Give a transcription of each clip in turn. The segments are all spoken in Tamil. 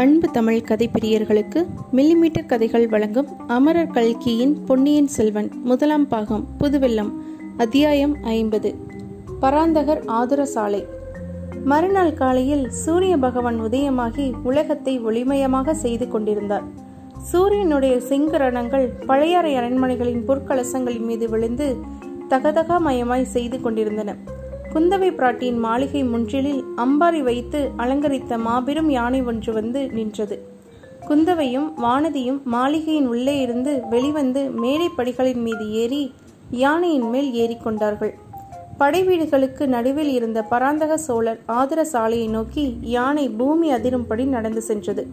அன்பு தமிழ் கதைப்பிரியர்களுக்கு மில்லிமீட்டர் கதைகள் வழங்கும் அமரர் கல்கியின் பொன்னியின் செல்வன் முதலாம் பாகம் புதுவெல்லம் அத்தியாயம் 50 பராந்தகர் ஆதுர சாலை. மறுநாள் காலையில் சூரிய பகவான் உதயமாகி உலகத்தை ஒளிமயமாக செய்து கொண்டிருந்தார். சூரியனுடைய செங்குரணங்கள் பழையாறை அரண்மனைகளின் பொற்கலசங்களின் மீது விழுந்து தகதகமயமாய் செய்து கொண்டிருந்தன. குந்தவை பிராட்டியின் மாளிகை முன்றிலில் அம்பாரி வைத்து அலங்கரித்த மாபெரும் யானை ஒன்று வந்து நின்றது. குந்தவையும் வானதியும் மாளிகையின் உள்ளே இருந்து வெளிவந்து மேடை படிகளின் மீது ஏறி யானையின் மேல் ஏறிக்கொண்டார்கள். படை வீடுகளுக்கு நடுவில் இருந்த பராந்தக சோழர் ஆதர சாலையை நோக்கி யானை பூமி அதிரும்படி நடந்து சென்றது.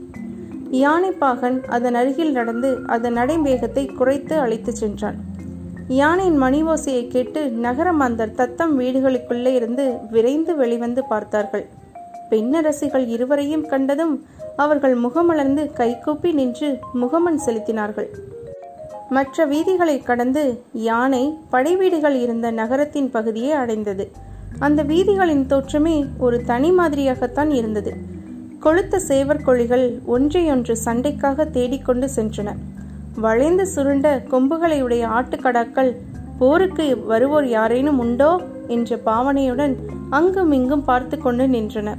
யானை பாகன் அதன் அருகில் நடந்து அதன் நடைவேகத்தை குறைத்து அழைத்து சென்றான். யானையின் மணி ஓசையை கேட்டு நகரமாந்தர் தத்தம் வீடுகளுக்குள்ளே இருந்து விரைந்து வெளிவந்து பார்த்தார்கள். பெண்ணரசிகள் இருவரையும் கண்டதும் அவர்கள் முகமலர்ந்து கைகூப்பி நின்று முகமன் செலுத்தினார்கள். மற்ற வீதிகளை கடந்து யானை படை வீடுகள் இருந்த நகரத்தின் பகுதியை அடைந்தது. அந்த வீதிகளின் தோற்றமே ஒரு தனி மாதிரியாகத்தான் இருந்தது. கொளுத்த சேவற்கொழிகள் ஒன்றையொன்று சண்டைக்காக தேடிக்கொண்டு சென்றன. வளைந்து சுருண்ட கொம்புகளையுடைய ஆட்டுக்கடாக்கள் போருக்கு வருவோர் யாரேனும் உண்டோ என்ற பாவனையுடன் அங்கும் இங்கும் பார்த்து கொண்டு நின்றன.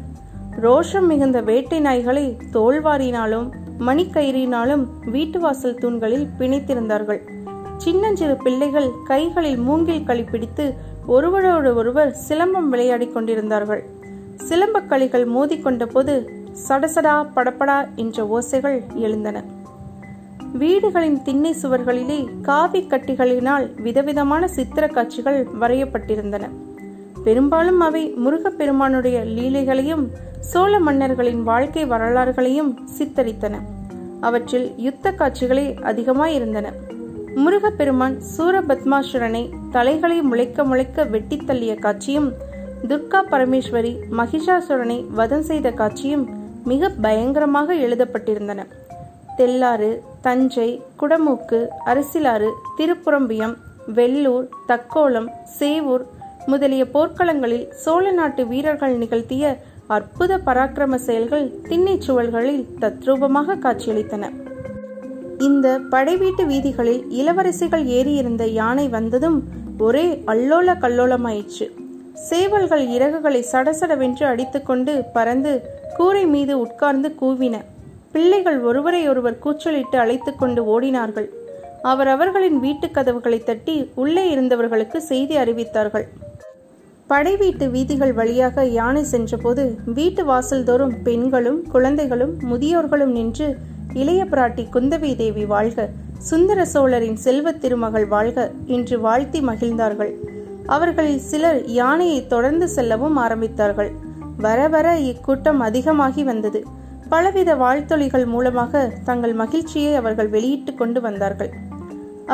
ரோஷம் மிகுந்த வேட்டை நாய்களை தோல்வாரினாலும் மணிக்கயிறினாலும் வீட்டு வாசல் தூண்களில் பிணைத்திருந்தார்கள். சின்னஞ்சிறு பிள்ளைகள் கைகளில் மூங்கில் களி பிடித்து ஒருவரோடு ஒருவர் சிலம்பம் விளையாடி கொண்டிருந்தார்கள். சிலம்பக் களிகள் மோதி கொண்ட போது சடசடா படப்படா என்ற ஓசைகள் எழுந்தன. வீடுகளின் திண்ணை சுவர்களிலே காவி கட்டிகளினால் விதவிதமான சித்திர காட்சிகள் வரையப்பட்டிருந்தன. பெரும்பாலும் அவை முருகப்பெருமானுடைய லீலைகளையும் சோழ மன்னர்களின் வாழ்க்கை வரலாறுகளையும் சித்தரித்தன. அவற்றில் யுத்த காட்சிகளே அதிகமாயிருந்தன. முருகப்பெருமான் சூர பத்மாசுரனை தலைகளை முளைக்க முளைக்க வெட்டி தள்ளிய காட்சியும், துர்கா பரமேஸ்வரி மகிஷாசுரனை வதம் செய்த காட்சியும் மிக பயங்கரமாக எழுதப்பட்டிருந்தன. தெல்லாறு, தஞ்சை, குடமூக்கு, அரிசிலாறு, திருப்புரம்பியம், வெள்ளூர், தக்கோளம், சேவூர் முதலிய போர்க்களங்களில் சோழ நாட்டு வீரர்கள் நிகழ்த்திய அற்புத பராக்கிரம செயல்கள் திண்ணைச் சுவர்களில் தத்ரூபமாக காட்சியளித்தன. இந்த படைவீட்டு வீதிகளில் இளவரசிகள் ஏறியிருந்த யானை வந்ததும் ஒரே அல்லோல கல்லோலமாயிற்று. சேவல்கள் இறகுகளை சடசடவென்று அடித்துக்கொண்டு பறந்து கூரை மீது உட்கார்ந்து கூவின. பிள்ளைகள் ஒருவரை ஒருவர் கூச்சலிட்டு அழைத்து கொண்டு ஓடினார்கள். அவரவர்களின் வீட்டு கதவுகளை தட்டி உள்ளே இருந்தவர்களுக்கு செய்தி அறிவித்தார்கள். படை வீட்டு வீதிகள் வழியாக யானை சென்றபோது வீட்டு வாசல்தோறும் பெண்களும் குழந்தைகளும் முதியோர்களும் நின்று இளைய பிராட்டி குந்தவை தேவி வாழ்க, சுந்தர சோழரின் செல்வ திருமகள் வாழ்க என்று வாழ்த்தி மகிழ்ந்தார்கள். அவர்களில் சிலர் யானையை தொடர்ந்து செல்லவும் ஆரம்பித்தார்கள். வர வர இக்கூட்டம் அதிகமாகி வந்தது. பலவித வாழ்த்தொழிகள் மூலமாக தங்கள் மகிழ்ச்சியை அவர்கள் வெளியிட்டு கொண்டு வந்தார்கள்.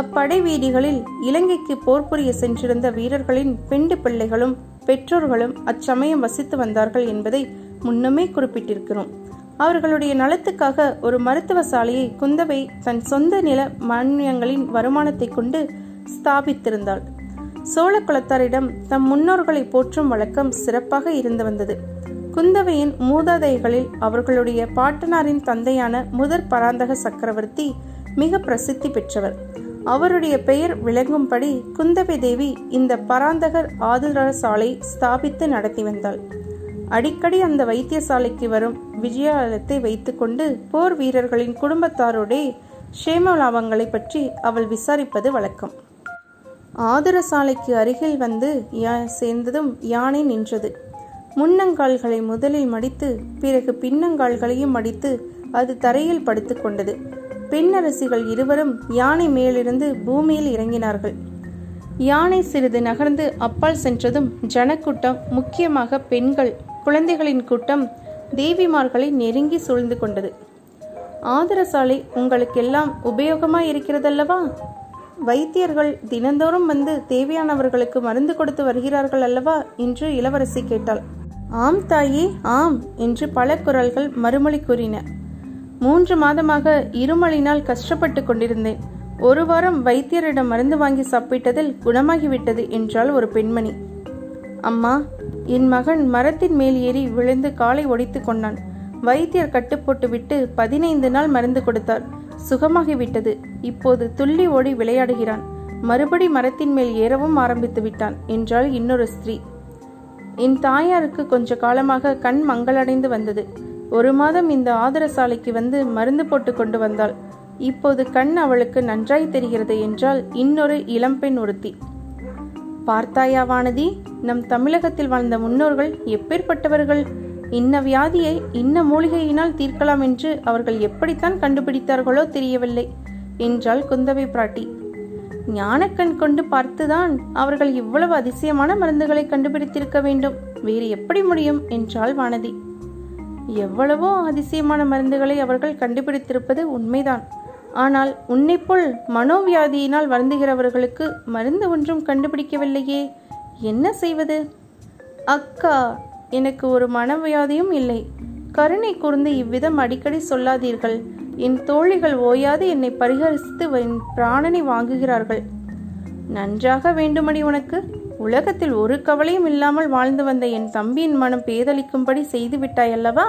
அப்படை வீதிகளில் இலங்கைக்கு போர் புரிய சென்றிருந்த வீரர்களின் பெண்டு பிள்ளைகளும் பெற்றோர்களும் அச்சமயம் வசித்து வந்தார்கள் என்பதை முன்னமே குறிப்பிட்டிருக்கிறோம். அவர்களுடைய நலத்துக்காக ஒரு மருத்துவ சாலையை குந்தவை தன் சொந்த நில மானியங்களின் வருமானத்தை கொண்டு ஸ்தாபித்திருந்தாள். சோழ குலத்தாரிடம் தம் முன்னோர்களை போற்றும் வழக்கம் சிறப்பாக இருந்து வந்தது. குந்தவையின் மூதாதைகளில் அவர்களுடைய பாட்டனாரின் தந்தையான முதற் பராந்தக சக்கரவர்த்தி மிக பிரசித்தி பெற்றவர். அவருடைய பெயர் விளங்கும்படி குந்தவை தேவி இந்த பராந்தகர் ஆதுர சாலை ஸ்தாபித்து நடத்தி வந்தாள். அடிக்கடி அந்த வைத்தியசாலைக்கு வரும் விஜயாலயத்தை வைத்துக்கொண்டு போர் வீரர்களின் குடும்பத்தாரோடே சேமலாபங்களை பற்றி அவள் விசாரிப்பது வழக்கம். ஆதுர சாலைக்கு அருகில் வந்து சேர்ந்ததும் யானை நின்றது. முன்னங்கால்களை முதலில் மடித்து பிறகு பின்னங்கால்களையும் மடித்து அது தரையில் படுத்து கொண்டது. பெண்ணரசிகள் இருவரும் யானை மேலிருந்து பூமியில் இறங்கினார்கள். யானை சிறிது நகர்ந்து அப்பால் சென்றதும் ஜனக்கூட்டம், முக்கியமாக பெண்கள் குழந்தைகளின் கூட்டம் தேவிமார்களை நெருங்கி சூழ்ந்து கொண்டது. ஆதர சாலை உங்களுக்கெல்லாம் உபயோகமாய் இருக்கிறதல்லவா? வைத்தியர்கள் தினந்தோறும் வந்து தேவையானவர்களுக்கு மருந்து கொடுத்து வருகிறார்கள் அல்லவா என்று இளவரசி கேட்டாள். ஆம் தாயே, ஆம் என்று பல குரல்கள் மறுமொழி கூறின. 3 மாதமாக இருமலினால் கஷ்டப்பட்டு கொண்டிருந்தேன். 1 வாரம் வைத்தியரிடம் மருந்து வாங்கி சாப்பிட்டதில் குணமாகிவிட்டது என்றாள் ஒரு பெண்மணி. அம்மா, என் மகன் மரத்தின் மேல் ஏறி விழுந்து காலை ஒடித்து கொண்டான். வைத்தியர் கட்டுப்போட்டுவிட்டு 15 நாள் மருந்து கொடுத்தார். சுகமாகிவிட்டது. இப்போது துள்ளி ஓடி விளையாடுகிறான். மறுபடி மரத்தின் மேல் ஏறவும் ஆரம்பித்து விட்டான் என்றாள் இன்னொரு ஸ்திரீ. என் தாயாருக்கு கொஞ்ச காலமாக கண் மங்களடைந்து வந்தது. 1 மாதம் இந்த ஆதர சாலைக்கு வந்து மருந்து போட்டு கொண்டு வந்தாள். இப்போது கண் அவளுக்கு நன்றாய் தெரிகிறது என்றால் இன்னொரு இளம்பெண் ஒருத்தி. பார்த்தாயா வானதி, நம் தமிழகத்தில் வாழ்ந்த முன்னோர்கள் எப்பேற்பட்டவர்கள்! இன்ன வியாதியை இன்ன மூலிகையினால் தீர்க்கலாம் என்று அவர்கள் எப்படித்தான் கண்டுபிடித்தார்களோ தெரியவில்லை என்றாள் குந்தவை பிராட்டி. ஞானக்கண் கொண்டு பார்த்துதான் அவர்கள் இவ்வளவு அதிசயமான மருந்துகளை கண்டுபிடித்திருக்க வேண்டும். வேறு எப்படி முடியும் என்றாள் வானதி. எவ்வளவோ அதிசயமான மருந்துகளை அவர்கள் கண்டுபிடித்திருப்பது உண்மைதான். ஆனால் உன்னைப்போல் மனோவியாதியினால் வருந்துகிறவர்களுக்கு மருந்து ஒன்றும் கண்டுபிடிக்கவில்லையே, என்ன செய்வது? அக்கா, எனக்கு ஒரு மனவியாதியும் இல்லை. கருணை கூர்ந்து இவ்விதம் அடிக்கடி சொல்லாதீர்கள். என் தோழிகள் ஓயாது என்னை பரிகரித்து என் பிராணனை வாங்குகிறார்கள். நன்றாக வேண்டுமடி உனக்கு. உலகத்தில் ஒரு கவலையும் இல்லாமல் வாழ்ந்து வந்த என் தம்பியின் மனம் பேதளிக்கும்படி செய்து விட்டாயல்லவா?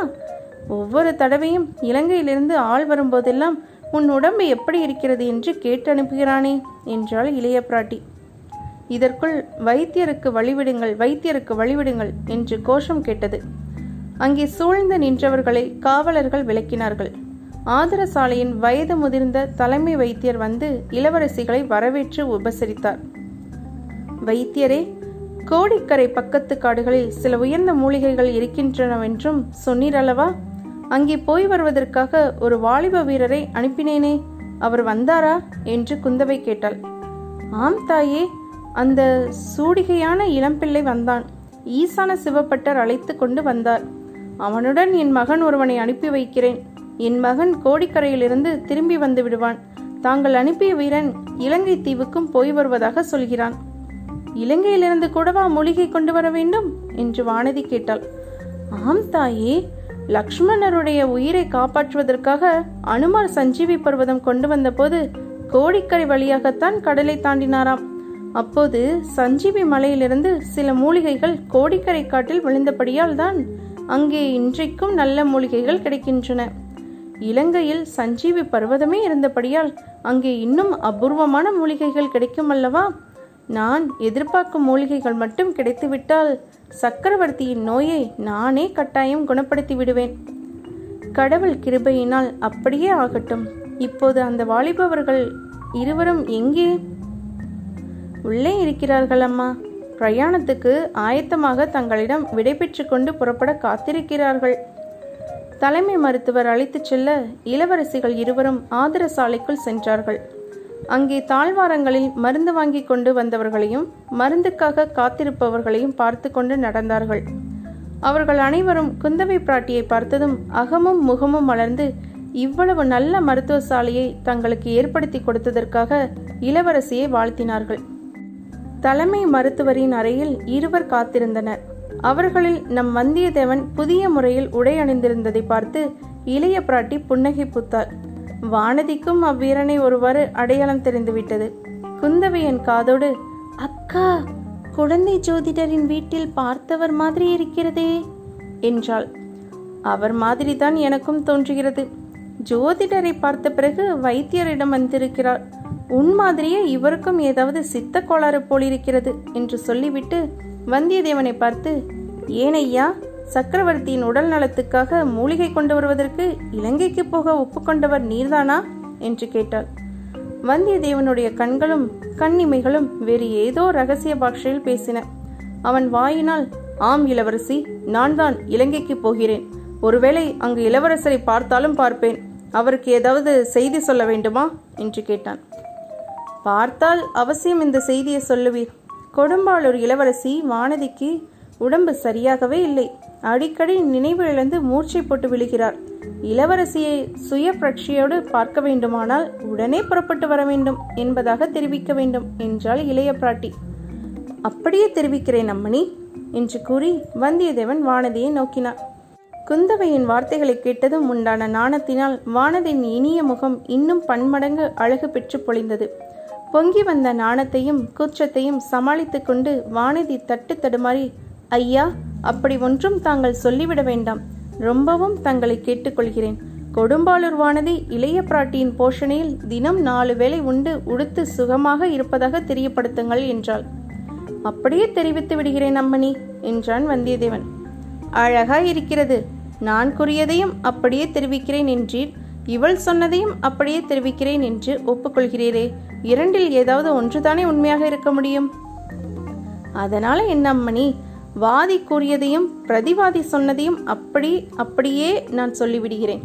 ஒவ்வொரு தடவையும் இலங்கையிலிருந்து ஆள் வரும்போதெல்லாம் உன் உடம்பு எப்படி இருக்கிறது என்று கேட்டு அனுப்புகிறானே என்றாள் இளைய பிராட்டி. இதற்குள் வைத்தியருக்கு வழிவிடுங்கள், வைத்தியருக்கு வழிவிடுங்கள் என்று கோஷம் கேட்டது. அங்கே சூழ்ந்து நின்றவர்களை காவலர்கள் விளக்கினார்கள். ஆதர சாலையின் வயது முதிர்ந்த தலைமை வைத்தியர் வந்து இளவரசிகளை வரவேற்று உபசரித்தார். வைத்தியரே, கோடிக்கரை பக்கத்து காடுகளில் சில உயர்ந்த மூலிகைகள் இருக்கின்றனவென்றும் சொன்னீர் அல்லவா? அங்கே போய் வருவதற்காக ஒரு வாலிப வீரரை அனுப்பினேனே, அவர் வந்தாரா என்று குந்தவை கேட்டாள். ஆம் தாயே, அந்த சூடிகையான இளம்பிள்ளை வந்தான். ஈசான சிவப்பட்டர் அழைத்து கொண்டு வந்தார். அவனுடன் என் மகன் ஒருவனை அனுப்பி வைக்கிறேன். என் மகன் கோடிக்கரையிலிருந்து திரும்பி வந்து விடுவான். தாங்கள் அனுப்பிய வீரன் இலங்கை தீவுக்கும் போய் வருவதாக சொல்கிறான். இலங்கையிலிருந்து கூடவா மூலிகை கொண்டு வர வேண்டும் என்று வானதி கேட்டாள். ஆம் தாயே, லக்ஷ்மணருடைய உயிரை காப்பாற்றுவதற்காக அனுமார் சஞ்சீவி பருவதம் கொண்டு வந்த போது கோடிக்கரை வழியாகத்தான் கடலை தாண்டினாராம். அப்போது சஞ்சீவி மலையிலிருந்து சில மூலிகைகள் கோடிக்கரை காட்டில் விழுந்தபடியால் தான் அங்கே இன்றைக்கும் நல்ல மூலிகைகள் கிடைக்கின்றன. இலங்கையில் சஞ்சீவி பர்வதமே இருந்தபடியால் அங்கே இன்னும் அபூர்வமான மூலிகைகள் கிடைக்கும் அல்லவா? நான் எதிர்பார்க்கும் மூலிகைகள் மட்டும் கிடைத்துவிட்டால் சக்கரவர்த்தியின் நோயை நானே கட்டாயம் குணப்படுத்தி விடுவேன். கடவுள் கிருபையினால் அப்படியே ஆகட்டும். இப்போது அந்த வாலிபவர்கள் இருவரும் எங்கே? உள்ளே இருக்கிறார்கள் அம்மா. பிரயாணத்துக்கு ஆயத்தமாக தங்களிடம் விடைபெற்று கொண்டு புறப்பட காத்திருக்கிறார்கள். தலைமை மருத்துவர் அழைத்து செல்ல இளவரசிகள் இருவரும் ஆதர சாலைக்குள் சென்றார்கள். அங்கே தாழ்வாரங்களில் மருந்து வாங்கி கொண்டு வந்தவர்களையும் மருந்துக்காக காத்திருப்பவர்களையும் பார்த்து கொண்டு நடந்தார்கள். அவர்கள் அனைவரும் குந்தவை பிராட்டியை பார்த்ததும் அகமும் முகமும் மலர்ந்து இவ்வளவு நல்ல மருத்துவ சாலையை தங்களுக்கு ஏற்படுத்தி கொடுத்ததற்காக இளவரசியை வாழ்த்தினார்கள். தலைமை மருத்துவரின் அறையில் இருவர் காத்திருந்தனர். அவர்களில் நம் வந்தியத்தேவன் புதிய முறையில் உடை அணிந்திருந்ததை பார்த்து இளைய பிராட்டி புன்னகை பூத்தாள். வானதிக்கும் அவ்வீரனை ஒருவாறு அடையாளம் தெரிந்துவிட்டது. குந்தவையின் காதோடு, அக்கா, குழந்தை ஜோதிடரின் வீட்டில் பார்த்தவர் மாதிரி இருக்கிறதே என்றாள். அவர் மாதிரிதான் எனக்கும் தோன்றுகிறது. ஜோதிடரை பார்த்த பிறகு வைத்தியரிடம் வந்திருக்கிறார். உன் மாதிரியே இவருக்கும் ஏதாவது சித்த கோளாறு போலிருக்கிறது என்று சொல்லிவிட்டு வந்தியத்தேவனை பார்த்து, ஏனையா, சக்கரவர்த்தியின் உடல் நலத்துக்காக மூலிகை கொண்டு வருவதற்கு இலங்கைக்கு போக ஒப்புக்கொண்டவர் நீர்தானா என்று கேட்டாள். வந்தியத்தேவனுடைய கண்களும் கண்ணிமைகளும் வேறு ஏதோ ரகசிய பாஷையில் பேசின. அவன் வாயினால், ஆம் இளவரசி, நான் தான் இலங்கைக்கு போகிறேன். ஒருவேளை அங்கு இளவரசரை பார்த்தாலும் பார்ப்பேன். அவருக்கு ஏதாவது செய்தி சொல்ல வேண்டுமா என்று கேட்டான். பார்த்தால் அவசியம் இந்த செய்தியை சொல்லுவீர். கொடும்பாலூர் இளவரசி வானதிக்கு உடம்பு சரியாகவே இல்லை. அடிக்கடி நினைவு இழந்து மூர்ச்சை போட்டு விழுகிறார். இளவரசியை சுய பிரக்ஷையோடு பார்க்க வேண்டுமானால் உடனே புறப்பட்டு வர வேண்டும் என்பதாக தெரிவிக்க வேண்டும் என்றாள் இளைய பிராட்டி. அப்படியே தெரிவிக்கிறேன் அம்மணி என்று கூறி வந்தியத்தேவன் வானதியை நோக்கினார். குந்தவையின் வார்த்தைகளை கேட்டதும் உண்டான நாணத்தினால் வானதியின் இனிய முகம் இன்னும் பன்மடங்கு அழகு பெற்று பொழிந்தது. பொங்கி வந்த நாணத்தையும் கூச்சத்தையும் சமாளித்து கொண்டு வானதி தட்டு தடுமாறி, ஐயா, அப்படி ஒன்றும் தாங்கள் சொல்லிவிட வேண்டாம். ரொம்பவும் தங்களை கேட்டுக்கொள்கிறேன். கொடும்பாலூர் வானதி இளைய பிராட்டியின் போஷணையில் தினம் 4 வேளை உண்டு உடுத்து சுகமாக இருப்பதாக தெரியப்படுத்துங்கள் என்றாள். அப்படியே தெரிவித்து விடுகிறேன் அம்மணி என்றான் வந்தியத்தேவன். அழகாய் இருக்கிறது. நான் கூறியதையும் அப்படியே தெரிவிக்கிறேன் என்றீர், இவள் சொன்னதையும் அப்படியே தெரிவிக்கிறேன் என்று ஒப்புக்கொள்கிறீரே, இரண்டில் ஏதாவது ஒன்றுதானே உண்மையாக இருக்க முடியும்? அதனால என்ன அம்மணி, வாதி கூறியதையும் பிரதிவாதி சொன்னதையும் அப்படியே நான் சொல்லிவிடுகிறேன்.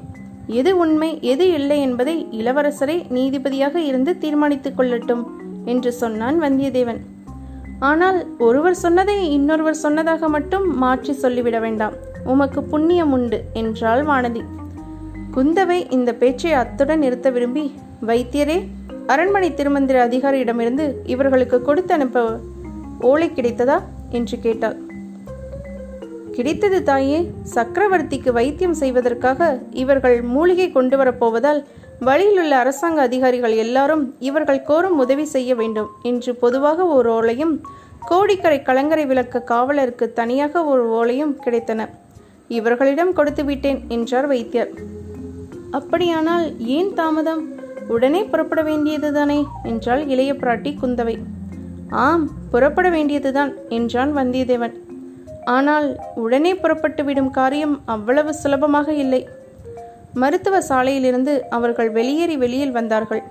எது உண்மை எது இல்லை என்பதை இளவரசரை நீதிபதியாக இருந்து தீர்மானித்துக் கொள்ளட்டும் என்று சொன்னான் வந்தியத்தேவன். ஆனால் ஒருவர் சொன்னதை இன்னொருவர் சொன்னதாக மட்டும் மாற்றி சொல்லிவிட வேண்டாம், உமக்கு புண்ணியம் உண்டு என்றாள் வானதி. குந்தவை இந்த பேச்சை அத்துடன் நிறுத்த விரும்பி, வைத்தியரே, அரண்மனை திருமந்திர அதிகாரியிடமிருந்து இவர்களுக்கு கொடுத்து அனுப்ப ஓலை கிடைத்ததா என்று கேட்டாள். கிடைத்தது தாயே, சக்கரவர்த்திக்கு வைத்தியம் செய்வதற்காக இவர்கள் மூலிகை கொண்டு வரப்போவதால் வழியிலுள்ள அரசாங்க அதிகாரிகள் எல்லாரும் இவர்கள் கோரும் உதவி செய்ய வேண்டும் என்று பொதுவாக ஒரு ஓலையும், கோடிக்கரை கலங்கரை விளக்க காவலருக்கு தனியாக ஒரு ஓலையும் கிடைத்தன. இவர்களிடம் கொடுத்து விட்டேன் என்றார் வைத்தியர். அப்படியானால் ஏன் தாமதம்? உடனே புறப்பட வேண்டியதுதானே என்றாள் இளைய பிராட்டி குந்தவை. ஆம், புறப்பட வேண்டியதுதான் என்றான் வந்தியத்தேவன். ஆனால் உடனே புறப்பட்டுவிடும் காரியம் அவ்வளவு சுலபமாக இல்லை. மருத்துவ சாலையிலிருந்து அவர்கள் வெளியேறி வெளியில் வந்தார்கள்.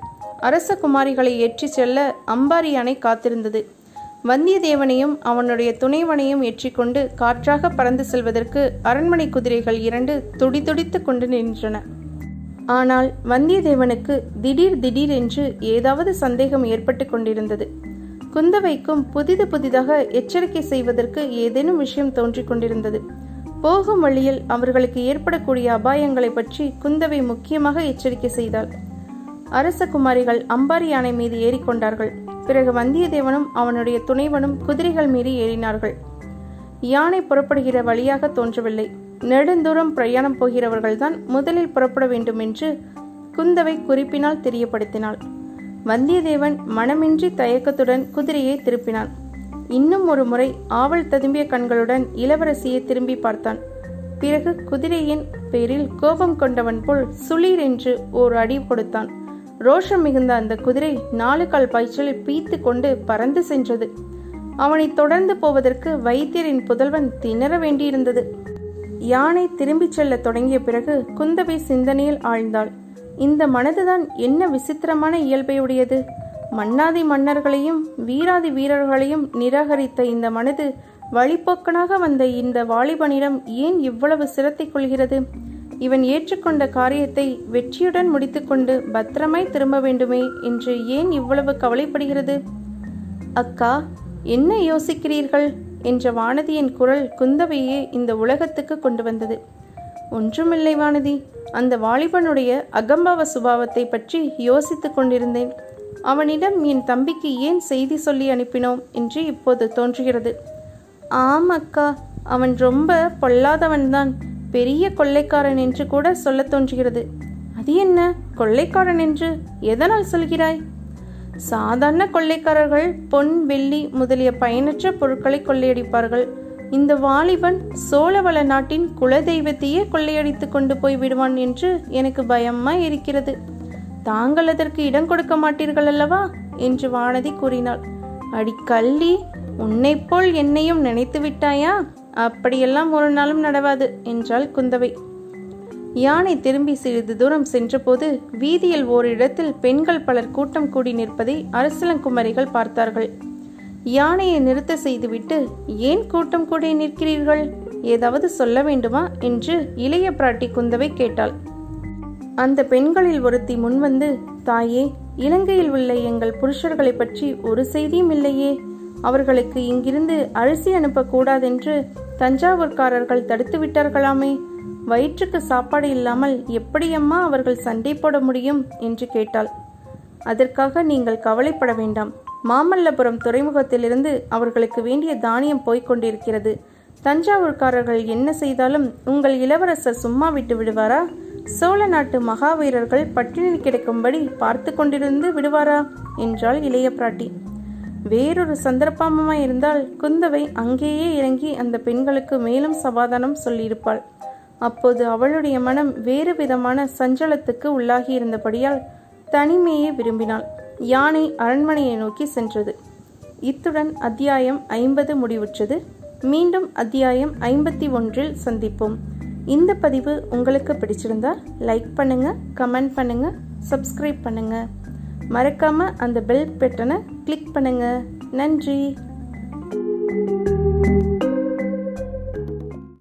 அரச குமாரிகளை ஏற்றி செல்ல அம்பாரி யானை காத்திருந்தது. வந்தியத்தேவனையும் அவனுடைய துணைவனையும் ஏற்றிக்கொண்டு காற்றாக பறந்து செல்வதற்கு அரண்மனை குதிரைகள் 2 துடிதுடித்து கொண்டு நின்றன. ஆனால் வந்தியத்தேவனுக்கு திடீர் என்று ஏதாவது சந்தேகம் ஏற்பட்டு கொண்டிருந்தது. குந்தவைக்கும் புதிதாக எச்சரிக்கை செய்வதற்கு ஏதேனும் விஷயம் தோன்றிக் கொண்டிருந்தது. போகும் வழியில் அவர்களுக்கு ஏற்படக்கூடிய அபாயங்களை பற்றி குந்தவை முக்கியமாக எச்சரிக்கை செய்தாள். அரச குமாரிகள் அம்பாரி யானை மீது ஏறிக்கொண்டார்கள். பிறகு வந்தியத்தேவனும் அவனுடைய துணைவனும் குதிரைகள் மீது ஏறினார்கள். யானை புறப்படுகிற வழியாக தோன்றவில்லை. நெடுந்தூரம் பிரயாணம் போகிறவர்கள்தான் முதலில் புறப்பட வேண்டும் என்று குந்தவை குறிப்பினால் தெரியப்படுத்தினாள். வந்தியத்தேவன் மனமின்றி தயக்கத்துடன் குதிரையை திருப்பினான். இன்னும் ஒரு முறை ஆவல் ததும்பிய கண்களுடன் இளவரசியை திரும்பி பார்த்தான். பிறகு குதிரையின் பேரில் கோபம் கொண்டவன் போல் சுளீர் என்று ஓர் அடி கொடுத்தான். ரோஷம் மிகுந்த அந்த குதிரை 4 கால் பாய்ச்சலில் பீத்து கொண்டு பறந்து சென்றது. அவனை தொடர்ந்து போவதற்கு வைத்தியரின் புதல்வன் திணற வேண்டியிருந்தது. யானை திரும்பிச் செல்ல தொடங்கிய பிறகு குந்தவை சிந்தனையில் ஆழ்ந்தாள். இந்த மனதுதான் என்ன விசித்திரமான இயல்பையுடையது! மன்னாதி மன்னர்களையும் வீராதி வீரர்களையும் நிராகரித்த இந்த மனது வழிபோக்கனாக வந்த இந்த வாலிபனிடம் ஏன் இவ்வளவு சிரத்தை கொள்கிறது? இவன் ஏற்றுக்கொண்ட காரியத்தை வெற்றியுடன் முடித்துக்கொண்டு பத்திரமாய் திரும்ப வேண்டுமே என்று ஏன் இவ்வளவு கவலைப்படுகிறது? அக்கா, என்ன யோசிக்கிறீர்கள் என்ற வானதியின் குரல் குந்தவையே இந்த உலகத்துக்கு கொண்டு வந்தது. ஒன்றுமில்லை வானதி, அந்த வாலிபனுடைய அகம்பாவ சுபாவத்தை பற்றி யோசித்து கொண்டிருந்தேன். அவனிடம் என் தம்பிக்கு ஏன் செய்தி சொல்லி அனுப்பினோம் என்று இப்போது தோன்றுகிறது. ஆம் அக்கா, அவன் ரொம்ப பொல்லாதவன்தான், பெரிய கொள்ளைக்காரன் என்று கூட சொல்ல தோன்றுகிறது. அது என்ன கொள்ளைக்காரன் என்று எதனால் சொல்கிறாய்? சாதாரண கொள்ளைக்காரர்கள் பொன் வெள்ளி முதலிய பயனற்ற பொருட்களை கொள்ளையடிப்பார்கள். இந்த வாலிபன் சோழவள நாட்டின் குலதெய்வத்தையே கொள்ளையடித்து கொண்டு போய் விடுவான் என்று எனக்கு பயமாய் இருக்கிறது. தாங்கள் அதற்கு இடம் கொடுக்க மாட்டீர்கள் அல்லவா என்று வானதி கூறினாள். அடி கள்ளி, உன்னை போல் என்னையும் நினைத்து விட்டாயா? அப்படியெல்லாம் ஒரு நாளும் நடவாது என்றாள் குந்தவை. யானை திரும்பி சிறிது தூரம் சென்றபோது வீதியில் ஓரிடத்தில் பெண்கள் பலர் கூட்டம் கூடி நிற்பதை அரசலங்குமரிகள் பார்த்தார்கள். யானையை நிறுத்த செய்துவிட்டு, ஏன் கூட்டம் கூட நிற்கிறீர்கள்? ஏதாவது சொல்ல வேண்டுமா என்று இளைய பிராட்டி குந்தவை கேட்டாள். அந்த பெண்களில் ஒருத்தி முன்வந்து, தாயே, இலங்கையில் உள்ள எங்கள் புருஷர்களை பற்றி ஒரு செய்தியும் இல்லையே. அவர்களுக்கு இங்கிருந்து அரிசி அனுப்பக்கூடாதென்று தஞ்சாவூர்காரர்கள் தடுத்து விட்டார்களாமே. வயிற்றுக்கு சாப்பாடு இல்லாமல் எப்படியம்மா அவர்கள் சண்டை போட முடியும் என்று கேட்டாள். அதற்காக நீங்கள் கவலைப்பட வேண்டாம். மாமல்லபுரம் துறைமுகத்திலிருந்து அவர்களுக்கு வேண்டிய தானியம் போய்கொண்டிருக்கிறது. தஞ்சாவூர்காரர்கள் என்ன செய்தாலும் உங்கள் இளவரசர் சும்மா விட்டு விடுவாரா? சோழ நாட்டு மகாவீரர்கள் பட்டினி கிடைக்கும்படி பார்த்து கொண்டிருந்து விடுவாரா என்றாள் இளைய பிராட்டி. வேறொரு சந்தர்ப்பமாய் இருந்தால் குந்தவை அங்கேயே இறங்கி அந்த பெண்களுக்கு மேலும் சமாதானம் சொல்லியிருப்பாள். அப்போது அவளுடைய மனம் வேறு விதமான சஞ்சலத்துக்கு உள்ளாகி இருந்தபடியால் தனிமையை விரும்பினாள். யானை அரண்மனையை நோக்கி சென்றது. இத்துடன் அத்தியாயம் 50 முடிவுற்றது. மீண்டும் அத்தியாயம் 51 சந்திப்போம். இந்த பதிவு உங்களுக்கு பிடிச்சிருந்தா லைக் பண்ணுங்க, கமெண்ட் பண்ணுங்க, சப்ஸ்கிரைப் பண்ணுங்க. மறக்காம அந்த பெல் பட்டனை கிளிக் பண்ணுங்க. நன்றி.